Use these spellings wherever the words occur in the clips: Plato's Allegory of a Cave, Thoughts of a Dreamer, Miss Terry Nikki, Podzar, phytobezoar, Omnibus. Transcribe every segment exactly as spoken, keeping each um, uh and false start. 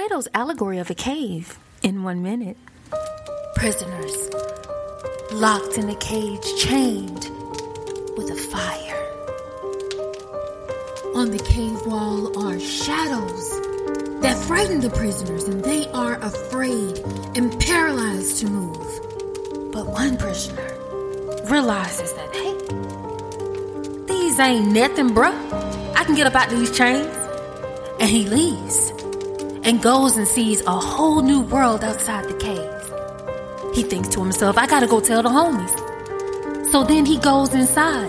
Plato's Allegory of a Cave in one minute. Prisoners, locked in a cage, chained with a fire. On the cave wall are shadows that frighten the prisoners, and they are afraid and paralyzed to move. But one prisoner realizes that, hey, these ain't nothing, bruh. I can get up out these chains. And he leaves and goes and sees a whole new world outside the cave. He thinks to himself, I gotta go tell the homies. So then he goes inside.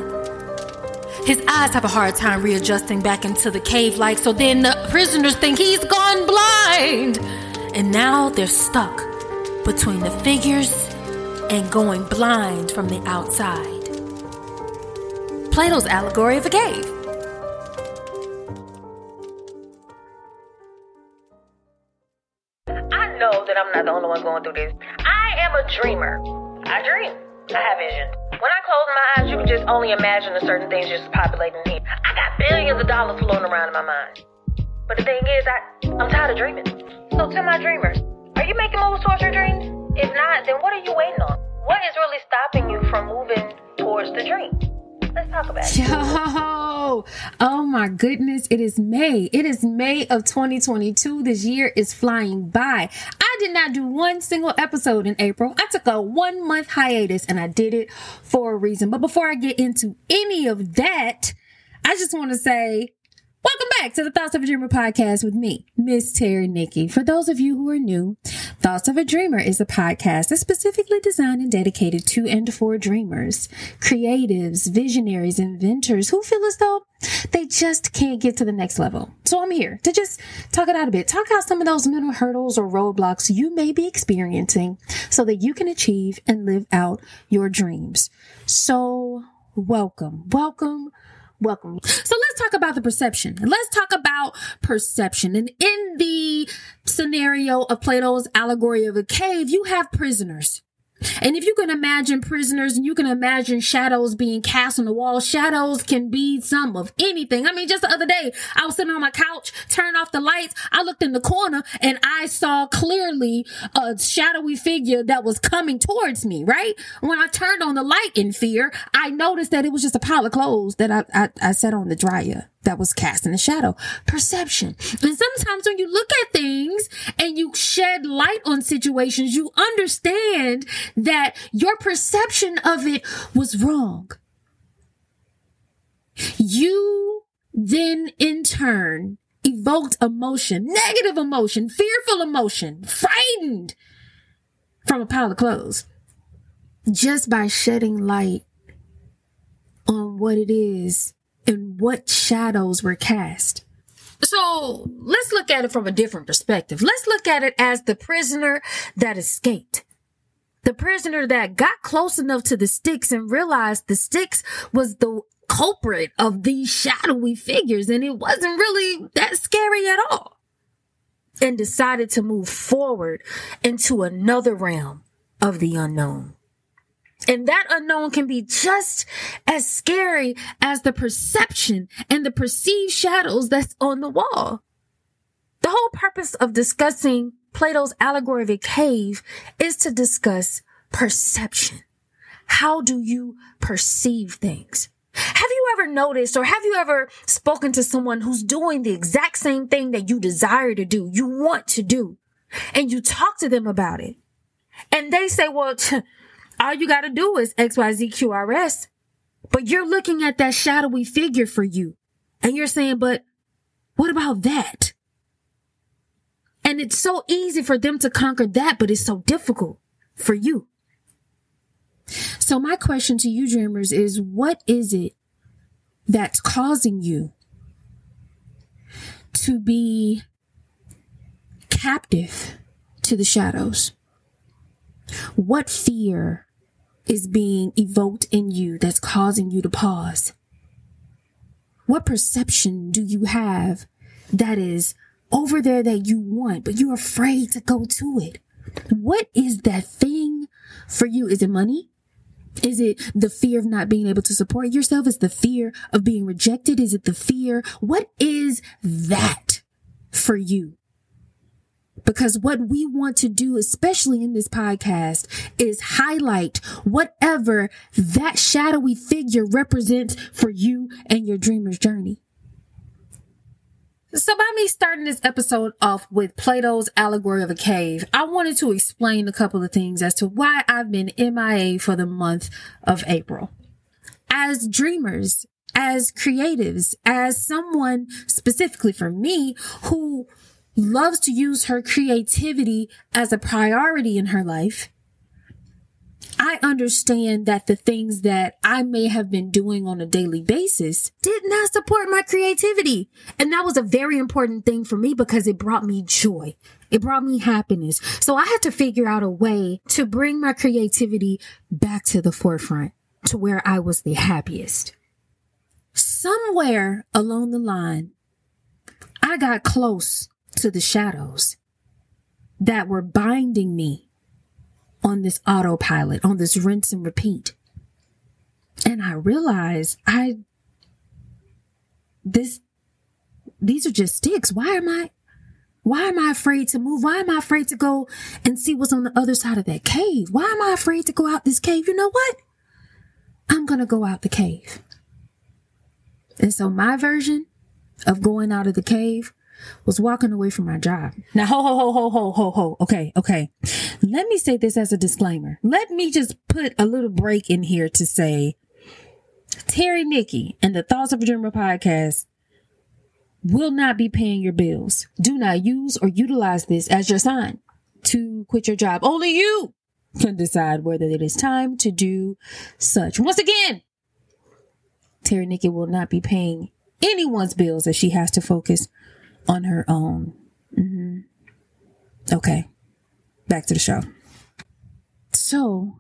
His eyes have a hard time readjusting back into the cave light. So then the prisoners think he's gone blind. And now they're stuck between the figures and going blind from the outside. Plato's Allegory of a Cave. I know that I'm not the only one going through this. I am a dreamer. I dream. I have visions. When I close my eyes, you can just only imagine the certain things just populating me. I got billions of dollars floating around in my mind. But the thing is, I, I'm tired of dreaming. So to my dreamers, are you making moves towards your dreams? If not, then what are you waiting on? What is really stopping you from moving towards the dream? Let's talk about it. Yo! Oh my goodness, it is May. It is May of twenty twenty-two. This year is flying by. I did not do one single episode in April. I took a one month hiatus and I did it for a reason. But before I get into any of that, I just want to say, welcome back to the Thoughts of a Dreamer podcast with me, Miss Terry Nikki. For those of you who are new, Thoughts of a Dreamer is a podcast that's specifically designed and dedicated to and for dreamers, creatives, visionaries, inventors who feel as though they just can't get to the next level. So I'm here to just talk it out a bit, talk out some of those mental hurdles or roadblocks you may be experiencing so that you can achieve and live out your dreams. So welcome, welcome. Welcome. So let's talk about the perception. Let's talk about perception. And in the scenario of Plato's Allegory of a Cave, you have prisoners. And if you can imagine prisoners and you can imagine shadows being cast on the wall, shadows can be some of anything. I mean, just the other day, I was sitting on my couch, turned off the lights. I looked in the corner and I saw clearly a shadowy figure that was coming towards me, right? When I turned on the light in fear, I noticed that it was just a pile of clothes that I, I, I set on the dryer that was casting a shadow. Perception. And sometimes when you look at things and you shed light on situations, you understand that your perception of it was wrong. You then in turn evoked emotion, negative emotion, fearful emotion, frightened from a pile of clothes just by shedding light on what it is and what shadows were cast. So let's look at it from a different perspective. Let's look at it as the prisoner that escaped. The prisoner that got close enough to the sticks and realized the sticks was the culprit of these shadowy figures. And it wasn't really that scary at all. And decided to move forward into another realm of the unknown. And that unknown can be just as scary as the perception and the perceived shadows that's on the wall. The whole purpose of discussing Plato's Allegory of a Cave is to discuss perception. How do you perceive things? Have you ever noticed or have you ever spoken to someone who's doing the exact same thing that you desire to do, you want to do, and you talk to them about it? And they say, well, t- all you got to do is X Y Z Q R S. But you're looking at that shadowy figure for you. And you're saying, but what about that? And it's so easy for them to conquer that, but it's so difficult for you. So my question to you dreamers is, what is it that's causing you to be captive to the shadows? What fear is being evoked in you that's causing you to pause? What perception do you have that is over there that you want, but you're afraid to go to it? What is that thing for you? Is it money? Is it the fear of not being able to support yourself? Is it the fear of being rejected? Is it the fear? What is that for you? Because what we want to do, especially in this podcast, is highlight whatever that shadowy figure represents for you and your dreamer's journey. So by me starting this episode off with Plato's Allegory of a Cave, I wanted to explain a couple of things as to why I've been M I A for the month of April. As dreamers, as creatives, as someone specifically for me who loves to use her creativity as a priority in her life, I understand that the things that I may have been doing on a daily basis did not support my creativity. And that was a very important thing for me because it brought me joy. It brought me happiness. So I had to figure out a way to bring my creativity back to the forefront, to where I was the happiest. Somewhere along the line, I got close to the shadows that were binding me on this autopilot, on this rinse and repeat. And I realized I, this, these are just sticks. Why am I, why am I afraid to move? Why am I afraid to go and see what's on the other side of that cave? Why am I afraid to go out this cave? You know what? I'm going to go out the cave. And so my version of going out of the cave was walking away from my job. Now, ho, ho, ho, ho, ho, ho, ho. Okay, okay. Let me say this as a disclaimer. Let me just put a little break in here to say, Terry Nikki and the Thoughts of a Dreamer podcast will not be paying your bills. Do not use or utilize this as your sign to quit your job. Only you can decide whether it is time to do such. Once again, Terry Nikki will not be paying anyone's bills as she has to focus on her own. Mm-hmm. Okay. Back to the show. So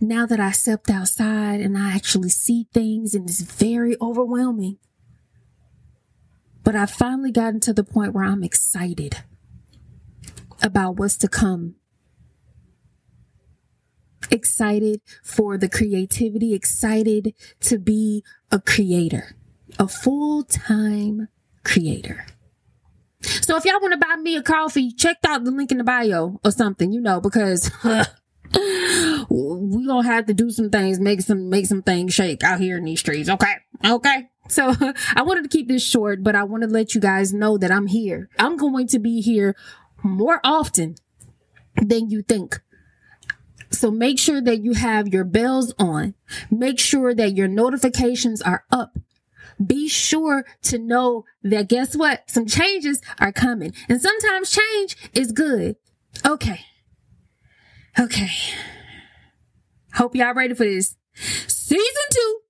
now that I stepped outside and I actually see things, and it's very overwhelming, but I've finally gotten to the point where I'm excited about what's to come. Excited for the creativity, excited to be a creator, a full-time creator. So if y'all want to buy me a coffee, check out the link in the bio or something, you know, because uh, we gonna have to do some things, make some, make some things shake out here in these streets. Okay. Okay. So I wanted to keep this short, but I want to let you guys know that I'm here. I'm going to be here more often than you think. So make sure that you have your bells on. Make sure that your notifications are up. Be sure to know that, guess what? Some changes are coming. And sometimes change is good. Okay. Okay. Hope y'all ready for this. Season two.